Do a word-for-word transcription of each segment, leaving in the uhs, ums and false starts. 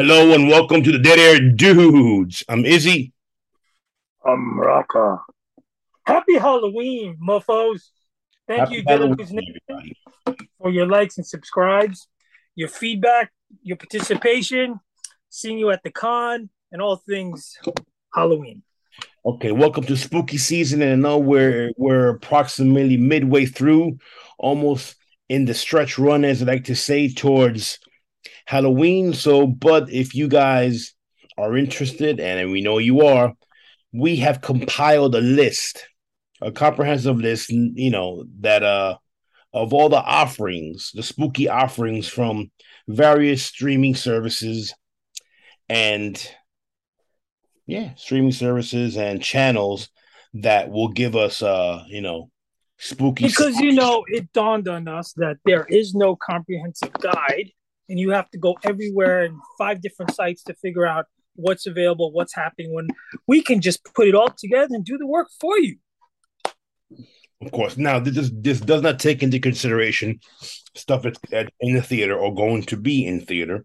Hello and welcome to the Dead Air Dudes. I'm Izzy. I'm Rocka. Happy Halloween, muffos. Thank Happy you, Halloween, for your likes and subscribes, your feedback, your participation, seeing you at the con, and all things Halloween. Okay, welcome to spooky season, and I know we're, we're approximately midway through, almost in the stretch run, as I like to say, towards Halloween. So, but if you guys are interested, and we know you are, we have compiled a list, a comprehensive list, you know, that uh of all the offerings, the spooky offerings from various streaming services and yeah, streaming services and channels that will give us uh, you know, spooky because stuff. You know, it dawned on us that there is no comprehensive guide. And you have to go everywhere and five different sites to figure out what's available, what's happening, when we can just put it all together and do the work for you. Of course. Now, this is, this does not take into consideration stuff that's at, in the theater or going to be in theater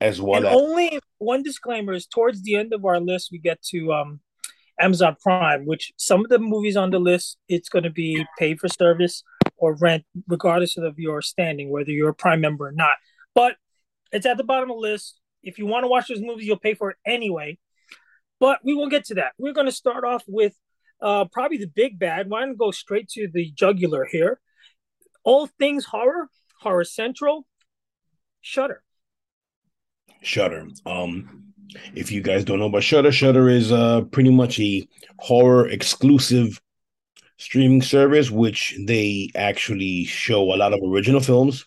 as well. And as- only one disclaimer is towards the end of our list, we get to um, Amazon Prime, which some of the movies on the list, it's going to be paid for service or rent, regardless of your standing, whether you're a Prime member or not. But it's at the bottom of the list. If you want to watch those movies, you'll pay for it anyway. But we won't get to that. We're going to start off with uh, probably the big bad. Why don't we go straight to the jugular here? All things horror, Horror Central, Shudder. Shudder. Um, if you guys don't know about Shudder, Shudder is uh, pretty much a horror exclusive streaming service, which they actually show a lot of original films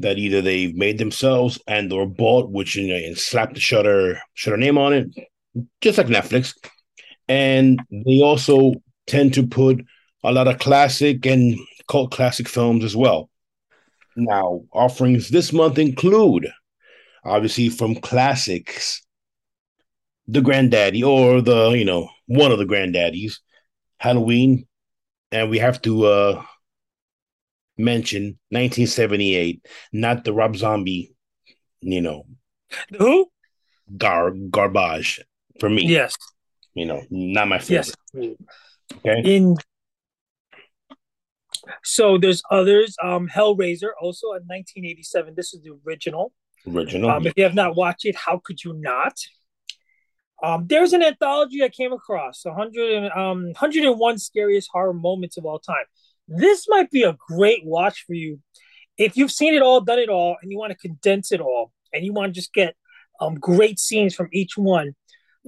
that either they've made themselves and or bought, which, you know, and slapped the Shudder Shudder name on it, just like Netflix. And they also tend to put a lot of classic and cult classic films as well. Now, offerings this month include, obviously, from classics, the granddaddy or the, you know, one of the granddaddies, Halloween, and we have to uh mention nineteen seventy-eight, not the Rob Zombie, you know, who gar garbage for me. Yes, you know, not my favorite. Yes. Okay. In so there's others. Um, Hellraiser, also in nineteen eighty-seven. This is the original. Original. Um, if you have not watched it, how could you not? Um, there's an anthology I came across, one hundred and one scariest horror moments of all time. This might be a great watch for you if you've seen it all, done it all, and you want to condense it all, and you want to just get um, great scenes from each one.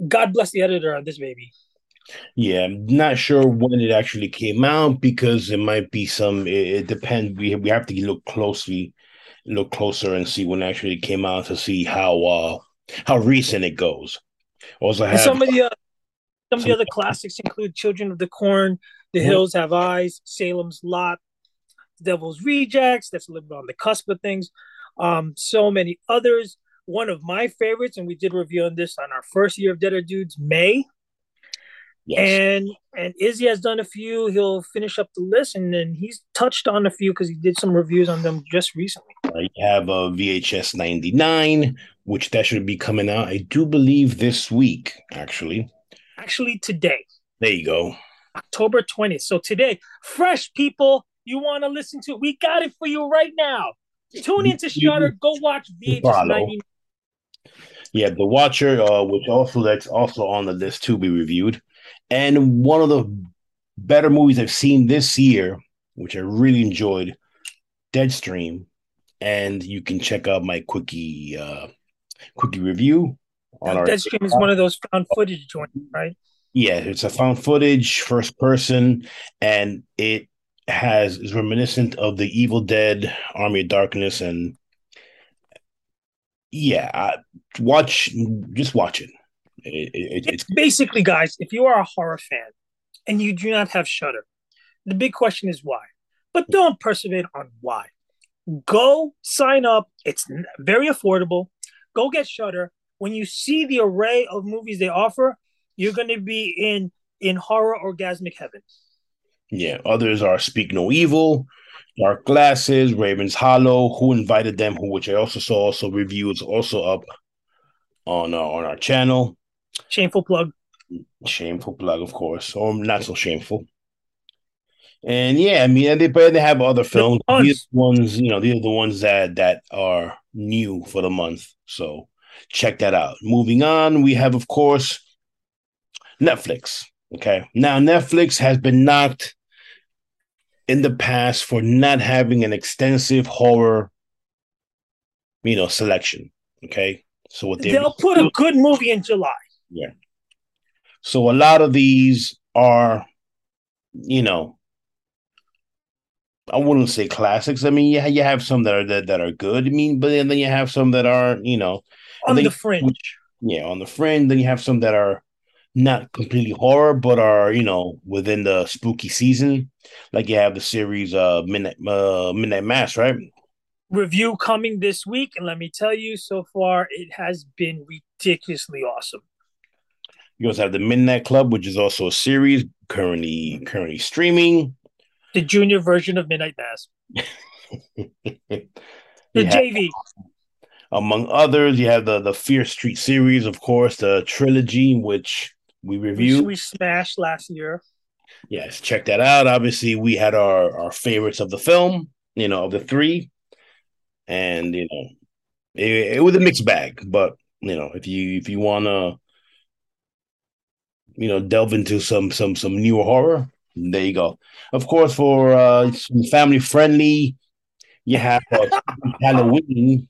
God bless the editor on this baby. Yeah, I'm not sure when it actually came out because it might be some. It, it depends. We we have to look closely, look closer, and see when it actually came out to see how uh, how recent it goes. Also, have some of the uh, some of the other classics include Children of the Corn, The Hills Have Eyes, Salem's Lot, Devil's Rejects. That's a little bit on the cusp of things. Um, so many others. One of my favorites, and we did review on this on our first year of Dead Air Dudes, May. Yes. And and Izzy has done a few. He'll finish up the list, and then he's touched on a few because he did some reviews on them just recently. I have a V H S ninety-nine, which that should be coming out, I do believe, this week, actually. Actually, today. There you go. October twentieth. So today, fresh people, you want to listen to it. We got it for you right now. Tune into Shudder. Go watch V H S ninety-nine. Yeah, The Watcher, uh, which also that's also on the list to be reviewed. And one of the better movies I've seen this year, which I really enjoyed, Deadstream. And you can check out my quickie uh, quickie review. On our Deadstream is one of those found footage joints, right? Yeah, it's a found footage, first person, and it has is reminiscent of the Evil Dead, Army of Darkness, and yeah, I, watch, just watch it. it, it it's, it's basically, guys, if you are a horror fan and you do not have Shudder, the big question is why. But don't persevere on why. Go sign up. It's very affordable. Go get Shudder. When you see the array of movies they offer, you're going to be in in horror orgasmic heaven. Yeah. Others are Speak No Evil, Dark Glasses, Raven's Hollow, Who Invited Them, who which I also saw. So reviews also up on uh, on our channel. Shameful plug. Shameful plug, of course, or not so shameful. And yeah, I mean, they but they have other films. These ones, you know, these are the ones that that are new for the month. So check that out. Moving on, we have, of course, Netflix. Okay, now Netflix has been knocked in the past for not having an extensive horror, you know, selection. Okay, so what they they'll put a good movie in July. Yeah. So a lot of these are, you know, I wouldn't say classics. I mean, yeah, you have some that are that, that are good. I mean, but then you have some that are, you know, on the fringe. Yeah, on the fringe. Then you have some that are not completely horror, but are, you know, within the spooky season. Like you have the series uh Midnight uh, Midnight Mass, right? Review coming this week, and let me tell you, so far it has been ridiculously awesome. You also have the Midnight Club, which is also a series currently currently streaming. The junior version of Midnight Mass. The J V. Among others, you have the, the Fear Street series, of course, the trilogy, which we reviewed. We smashed last year. Yes, check that out. Obviously, we had our, our favorites of the film, you know, of the three. And, you know, it, it was a mixed bag. But, you know, if you if you want to, you know, delve into some some some newer horror. There you go. Of course, for uh, family friendly, you have uh, Halloween,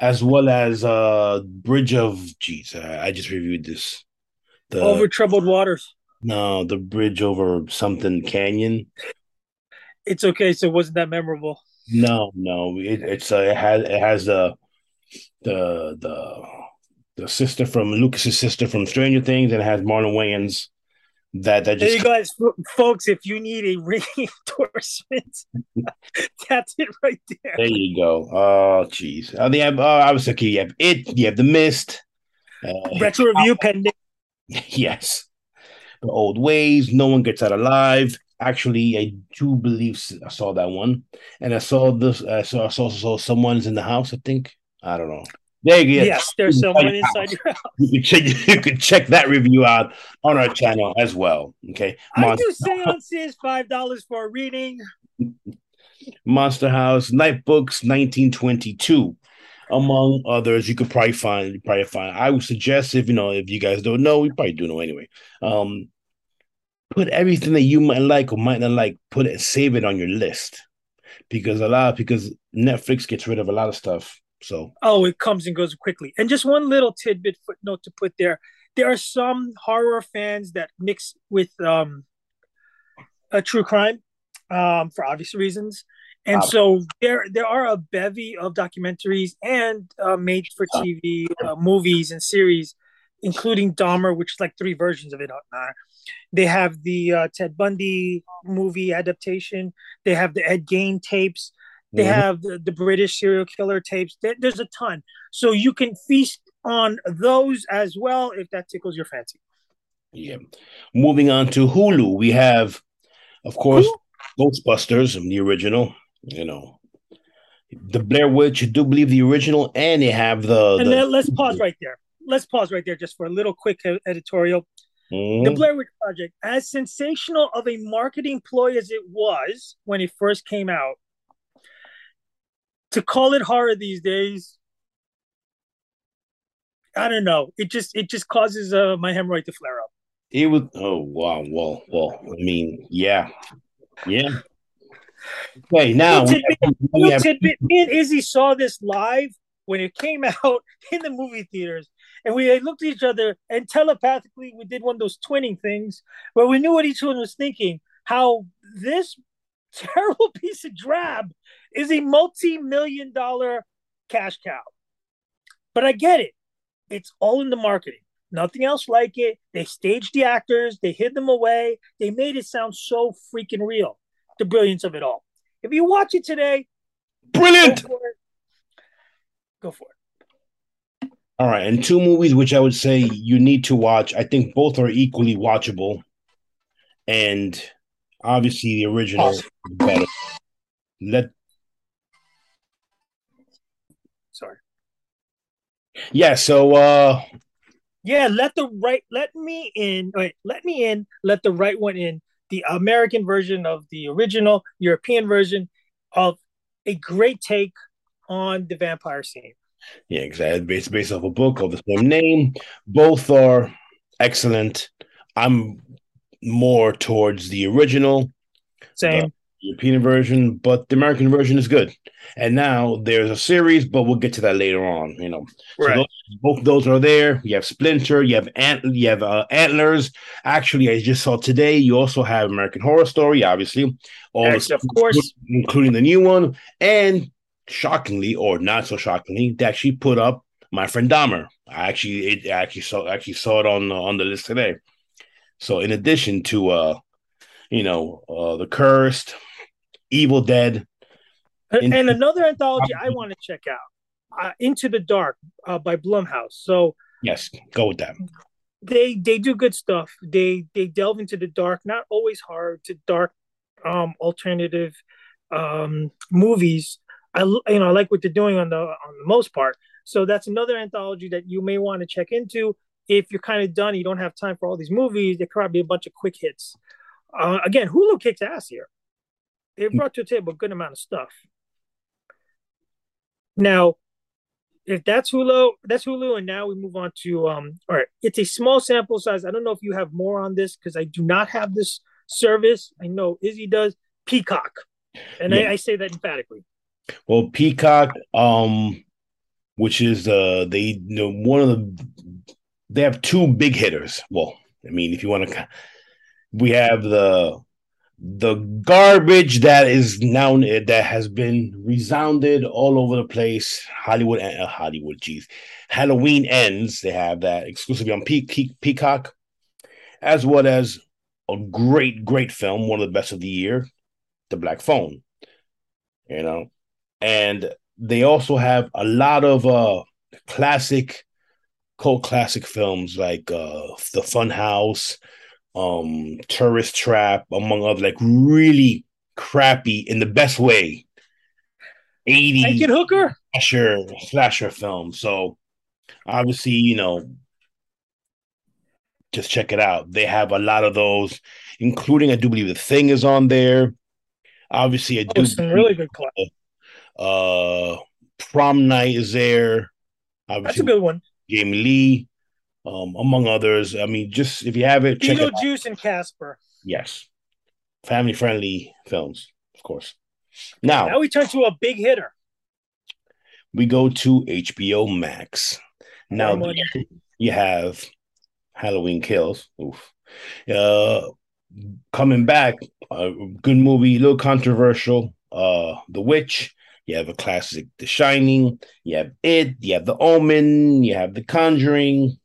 as well as uh, Bridge of. Jeez, I, I just reviewed this. The, over Troubled Waters. No, the bridge over something canyon. It's okay. So it wasn't that memorable. No, no. It, it's uh, it has it has uh, the the. The sister from Lucas's sister from Stranger Things, and it has Marlon Wayans. That that just there you guys, folks. If you need a ring endorsement, that's it right there. There you go. Oh, jeez. Uh, they have. Uh, I was okay. You have It. You have The Mist. Uh, Retro review pending. Yes. The Old Ways. No One Gets Out Alive. Actually, I do believe I saw that one, and I saw this. I saw. I saw, saw Someone's in the House. I think. I don't know. There you go. Yes, there's someone inside your house. You can check, you can check that review out on our channel as well. Okay. Monster I do seances, five dollars for a reading. Monster House, Night Books, nineteen twenty-two, among others. You could probably find, you probably find. I would suggest, if you know, if you guys don't know, you probably do know anyway. Um, put everything that you might like or might not like. Put it, save it on your list, because a lot, because Netflix gets rid of a lot of stuff. So, oh, it comes and goes quickly. And just one little tidbit footnote to put there. There are some horror fans that mix with um, a true crime um, for obvious reasons. And so there there are a bevy of documentaries and uh, made-for-T V uh, movies and series, including Dahmer, which is like three versions of it out now. They have the uh, Ted Bundy movie adaptation. They have the Ed Gein tapes. They mm-hmm. have the, the British serial killer tapes. There, there's a ton. So you can feast on those as well if that tickles your fancy. Yeah. Moving on to Hulu, we have, of course, Hulu? Ghostbusters, the original, you know, the Blair Witch, I do believe the original, and they have the... And the- then let's pause right there. Let's pause right there just for a little quick editorial. Mm. The Blair Witch Project, as sensational of a marketing ploy as it was when it first came out, to call it horror these days, I don't know. It just it just causes uh, my hemorrhoid to flare up. It was oh wow, well, well. I mean, yeah, yeah. Okay, now little tidbit, we have, we have... tidbit. Me and Izzy saw this live when it came out in the movie theaters, and we looked at each other and telepathically we did one of those twinning things where we knew what each one was thinking. How this terrible piece of drab is a multi-million dollar cash cow. But I get it. It's all in the marketing. Nothing else like it. They staged the actors. They hid them away. They made it sound so freaking real. The brilliance of it all. If you watch it today, brilliant. Go for it. Go for it. All right. And two movies which I would say you need to watch. I think both are equally watchable. And Obviously, the original awesome. is better. Let. Sorry. Yeah. So. Uh... Yeah. Let the right. Let me in. Wait, let me in. Let the right one in. The American version of the original, European version of a great take on the vampire scene. Yeah, exactly. It's based off a book of the same name. Both are excellent. I'm more towards the original, same the European version, but the American version is good. And now there's a series, but we'll get to that later on. You know, right? So those, both of those are there. You have Splinter, you have Ant, you have uh, Antlers. Actually, I just saw today. You also have American Horror Story, obviously, all yes, of course, including the new one. And shockingly, or not so shockingly, that she put up My Friend Dahmer. I actually, it I actually saw, actually saw it on uh, on the list today. So, in addition to, uh, you know, uh, The Cursed, Evil Dead. And, and another anthology I want to check out, uh, Into the Dark uh, by Blumhouse. So yes, go with that. They they do good stuff. They they delve into the dark, not always hard, to dark um, alternative um, movies. I you know I like what they're doing on the on the most part. So that's another anthology that you may want to check into. If you're kind of done, you don't have time for all these movies, there could probably be a bunch of quick hits. Uh, again, Hulu kicks ass here. They brought to the table a good amount of stuff. Now, if that's Hulu, that's Hulu. And now we move on to, um, all right, it's a small sample size. I don't know if you have more on this because I do not have this service. I know Izzy does. Peacock. And yeah. I, I say that emphatically. Well, Peacock, um, which is uh, they you know, one of the... They have two big hitters. Well, I mean, if you want to, we have the the garbage that is now that has been resounded all over the place. Hollywood, uh, Hollywood, geez, Halloween Ends. They have that exclusively on Pe- Pe- Peacock, as well as a great, great film, one of the best of the year, The Black Phone. You know, and they also have a lot of uh, classic. Cult classic films like uh, The Funhouse, um, Tourist Trap, among other like really crappy in the best way. eighties Naked Hooker slasher slasher film. So obviously, you know, just check it out. They have a lot of those, including I do believe The Thing is on there. Obviously, I do oh, some really good class. Uh, Prom Night is there. Obviously, that's a good one. Jamie Lee, um, among others. I mean, just if you have it, check it out. Beetlejuice and Casper. Yes. Family-friendly films, of course. Now, now we turn to a big hitter. We go to H B O Max. Now oh, you have Halloween Kills. Oof. Uh, coming back, a good movie, a little controversial. Uh, The Witch. You have a classic, The Shining. You have It. You have The Omen. You have The Conjuring.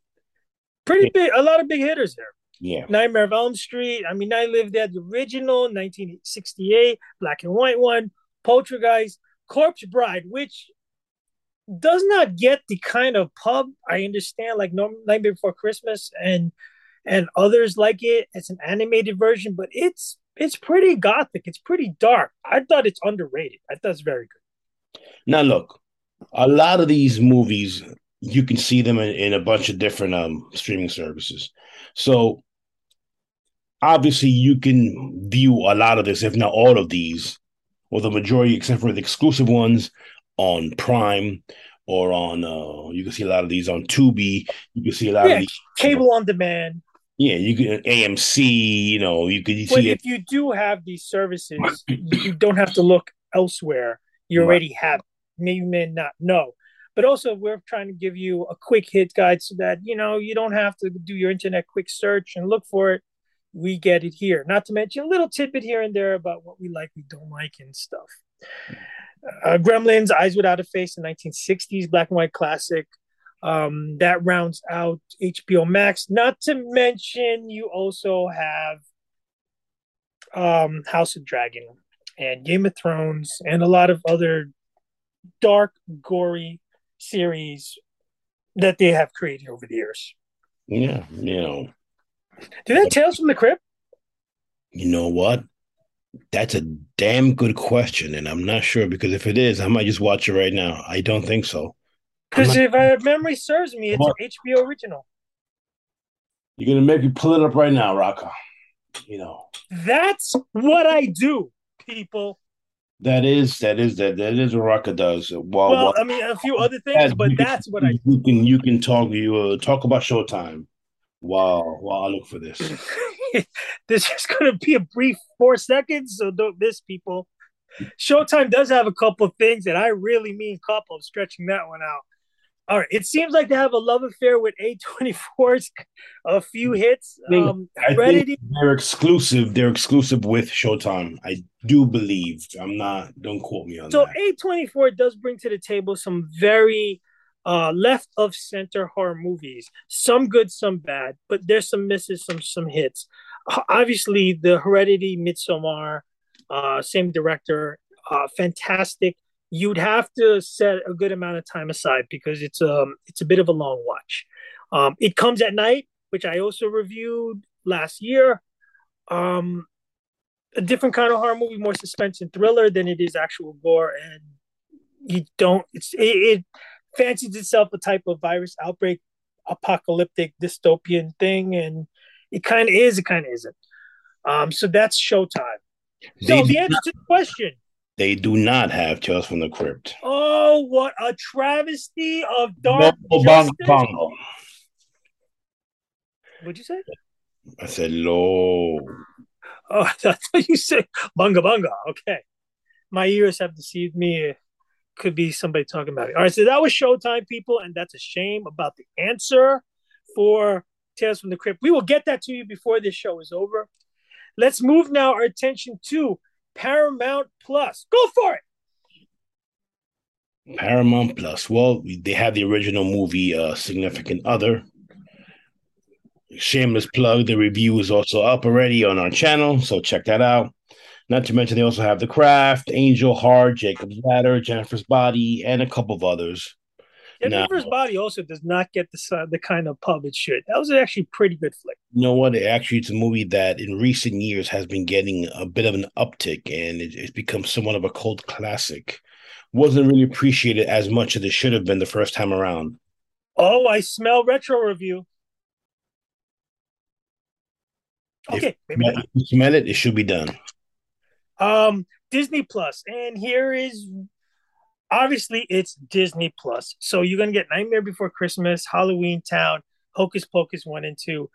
Pretty big, a lot of big hitters there. Yeah. Nightmare of Elm Street. I mean, I Live Dead, the original, nineteen sixty-eight, black and white one, Poltergeist, Corpse Bride, which does not get the kind of pub I understand, like Nightmare Before Christmas and and others like it. It's an animated version, but it's it's pretty gothic. It's pretty dark. I thought it's underrated. I thought it's very good. Now, look, a lot of these movies, you can see them in, in a bunch of different um, streaming services. So, obviously, you can view a lot of this, if not all of these, or the majority, except for the exclusive ones, on Prime or on, uh, you can see a lot of these on Tubi. You can see a lot yeah, of these. Cable on demand. Yeah, you can, A M C, you know, you can you see it. If you do have these services, you don't have to look elsewhere. You already have it. Maybe you may not know. But also, we're trying to give you a quick hit guide so that, you know, you don't have to do your internet quick search and look for it. We get it here. Not to mention a little tidbit here and there about what we like, we don't like, and stuff. Uh, Gremlins, Eyes Without a Face, the nineteen sixties black and white classic. Um, that rounds out H B O Max. Not to mention, you also have um, House of Dragon. And Game of Thrones, and a lot of other dark, gory series that they have created over the years. Yeah, you know. Do they have Tales from the Crypt? You know what? That's a damn good question, and I'm not sure, because if it is, I might just watch it right now. I don't think so. Because if I, memory serves me, it's Mark, an H B O original. You're going to make me pull it up right now, Rocco. You know. That's what I do, people. That is, that is, that that is what Rocco does. While, well, while, I mean, a few other things, but you, that's what I do. You can, you can talk, you, uh, talk about Showtime while, while I look for this. This is going to be a brief four seconds, so don't miss, people. Showtime does have a couple things, and I really mean couple, stretching that one out. All right, it seems like they have a love affair with A twenty-four's a few hits. Um, I think Heredity, they're exclusive. They're exclusive with Showtime, I do believe. I'm not, don't quote me on so that. So A twenty-four does bring to the table some very uh, left of center horror movies. Some good, some bad, but there's some misses, some some hits. Obviously, the Heredity, Midsommar, uh, same director, uh, fantastic. You'd have to set a good amount of time aside because it's um it's a bit of a long watch. Um, It Comes at Night, which I also reviewed last year. Um, a different kind of horror movie, more suspense and thriller than it is actual gore, and you don't. It's it, it fancies itself a type of virus outbreak, apocalyptic dystopian thing, and it kind of is, it kind of isn't. Um, so that's Showtime. So the answer to the question. They do not have Tales from the Crypt. Oh, what a travesty of dark Lobo justice. Bongo. What'd you say? I said low. Oh, I thought you said bunga bunga. Okay. My ears have deceived me. It could be somebody talking about it. All right, so that was Showtime, people, and that's a shame about the answer for Tales from the Crypt. We will get that to you before this show is over. Let's move now our attention to Paramount Plus. Go for it. Paramount Plus. Well, they have the original movie, uh, Significant Other. Shameless plug. The review is also up already on our channel, so check that out. Not to mention, they also have The Craft, Angel Heart, Jacob's Ladder, Jennifer's Body, and a couple of others. Jennifer's now, Body also does not get the uh, the kind of pub it should. That was actually pretty good flick. You know what? It actually, it's a movie that in recent years has been getting a bit of an uptick, and it, it's become somewhat of a cult classic. Wasn't really appreciated as much as it should have been the first time around. Oh, I smell retro review. Okay, if, maybe not. If you smell it, it should be done. Um, Disney Plus, and here is. Obviously, it's Disney Plus, so you're going to get Nightmare Before Christmas, Halloween Town, Hocus Pocus one and two.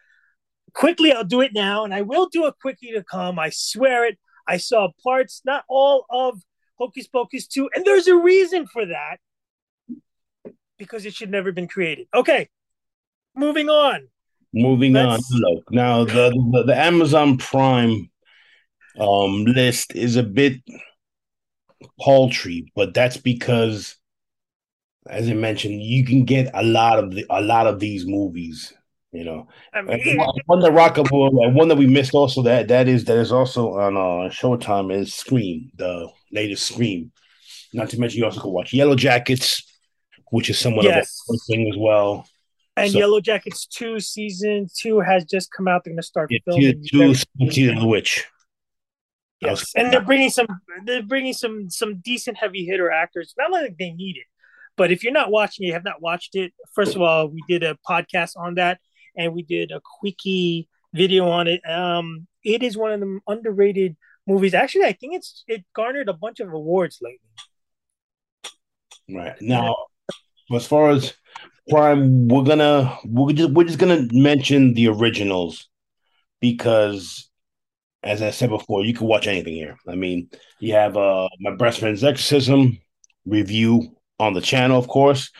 Quickly, I'll do it now, and I will do a quickie to come. I swear it. I saw parts, not all of Hocus Pocus two, and there's a reason for that, because it should never have been created. Okay, moving on. Moving Let's... on. Look, now, the, the, the Amazon Prime um, list is a bit paltry, but that's because, as I mentioned, you can get a lot of the, a lot of these movies. You know, I mean, one that rockable, one that we missed also that that is that is also on uh, Showtime is Scream, the latest Scream. Not to mention, you also can watch Yellow Jackets, which is somewhat yes. of a thing as well. And so, Yellow Jackets two season two has just come out. They're going to start yeah, filming two season of The Witch. Yes, and they're bringing some they're bringing some some decent heavy hitter actors. Not like they need it, but if you're not watching it, have not watched it, first of all, we did a podcast on that, and we did a quickie video on it. Um, it is one of the underrated movies. Actually, I think it's it garnered a bunch of awards lately. Right now, as far as Prime, we're gonna we're just we're just gonna mention the originals because, as I said before, you can watch anything here. I mean, you have uh, my best friend's exorcism review on the channel, of course.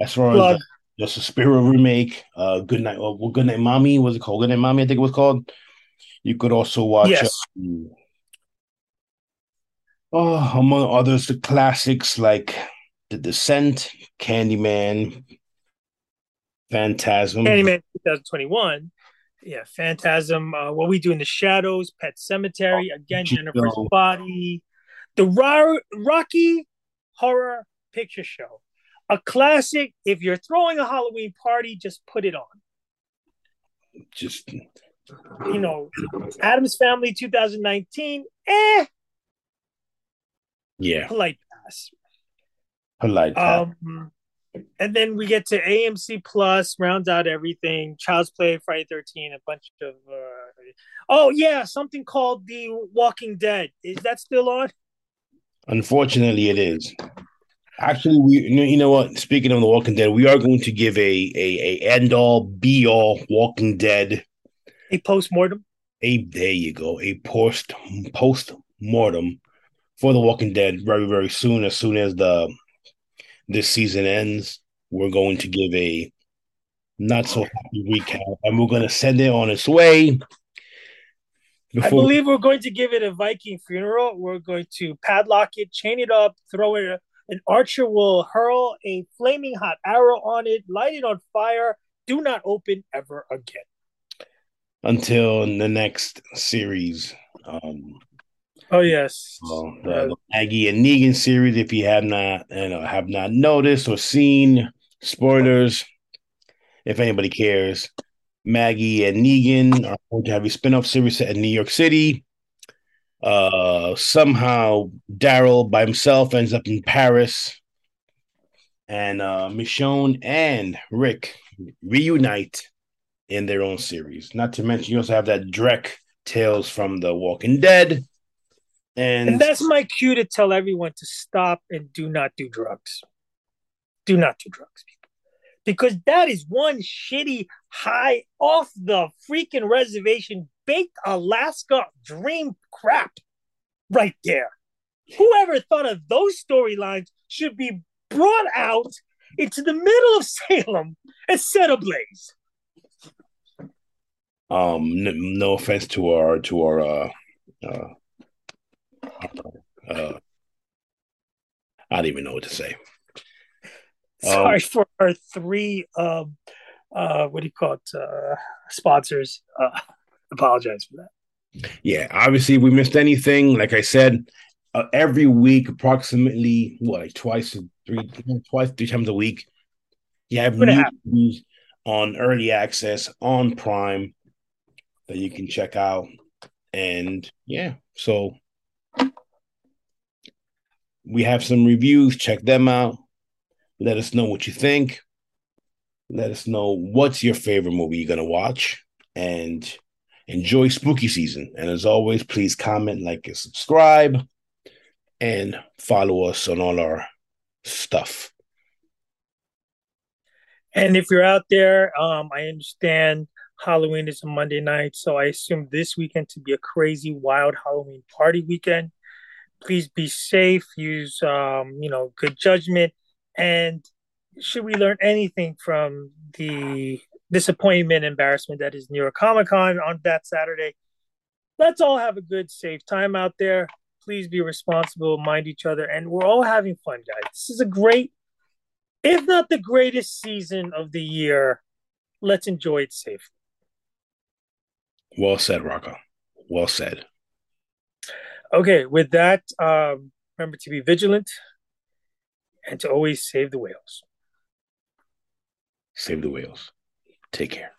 As far Plug. as the, the Suspiria remake, uh, Good Night, uh, well, Good Night, Mommy, was it called? Good Night, Mommy, I think it was called. You could also watch, yes. uh, oh, among others, the classics like The Descent, Candyman, Phantasm, Candyman twenty twenty-one. Yeah, Phantasm, uh, What We Do in the Shadows, Pet Sematary, again, Jennifer's know. Body, the Ro- Rocky Horror Picture Show, a classic. If you're throwing a Halloween party, just put it on. Just you know, Addams Family twenty nineteen, eh. Yeah. Polite pass. Polite pass. Um, and then we get to A M C Plus, rounds out everything. Child's Play, Friday thirteen, a bunch of... Uh, oh, yeah, something called The Walking Dead. Is that still on? Unfortunately, it is. Actually, we you know what? Speaking of The Walking Dead, we are going to give a a, a end-all, be-all Walking Dead... A post-mortem? A, there you go. A post, post-mortem for The Walking Dead very, very soon. As soon as the... this season ends, we're going to give a not-so-happy recap, and we're going to send it on its way. I believe we- we're going to give it a Viking funeral. We're going to padlock it, chain it up, throw it. An archer will hurl a flaming hot arrow on it, light it on fire, do not open ever again. Until the next series. Um Oh yes, so the Maggie and Negan series. If you have not, you know, have not noticed or seen, spoilers. If anybody cares, Maggie and Negan are going to have a spin-off series set in New York City. Uh, somehow Daryl by himself ends up in Paris, and uh, Michonne and Rick reunite in their own series. Not to mention, you also have that Drek Tales from the Walking Dead. And, and that's my cue to tell everyone to stop and do not do drugs. Do not do drugs, people. Because that is one shitty, high, off the freaking reservation, baked Alaska dream crap right there. Whoever thought of those storylines should be brought out into the middle of Salem and set ablaze. Um, no, no offense to our, to our, uh, uh, Uh, I don't even know what to say. Sorry um, for our three, um, uh, what do you call it, uh, sponsors. Uh, apologize for that. Yeah, obviously we missed anything. Like I said, uh, every week, approximately what, like twice, three, twice, three times a week, you have news on early access on Prime that you can check out, and yeah, so. We have some reviews. Check them out. Let us know what you think. Let us know what's your favorite movie you're going to watch. And enjoy spooky season. And as always, please comment, like, and subscribe. And follow us on all our stuff. And if you're out there, um, I understand Halloween is a Monday night. So I assume this weekend to be a crazy, wild Halloween party weekend. Please be safe, use, um, you know, good judgment. And should we learn anything from the disappointment, embarrassment that is New York Comic Con on that Saturday, let's all have a good, safe time out there. Please be responsible, mind each other. And we're all having fun, guys. This is a great, if not the greatest season of the year. Let's enjoy it safely. Well said, Rocco. Well said. Okay, with that, um, remember to be vigilant and to always save the whales. Save the whales. Take care.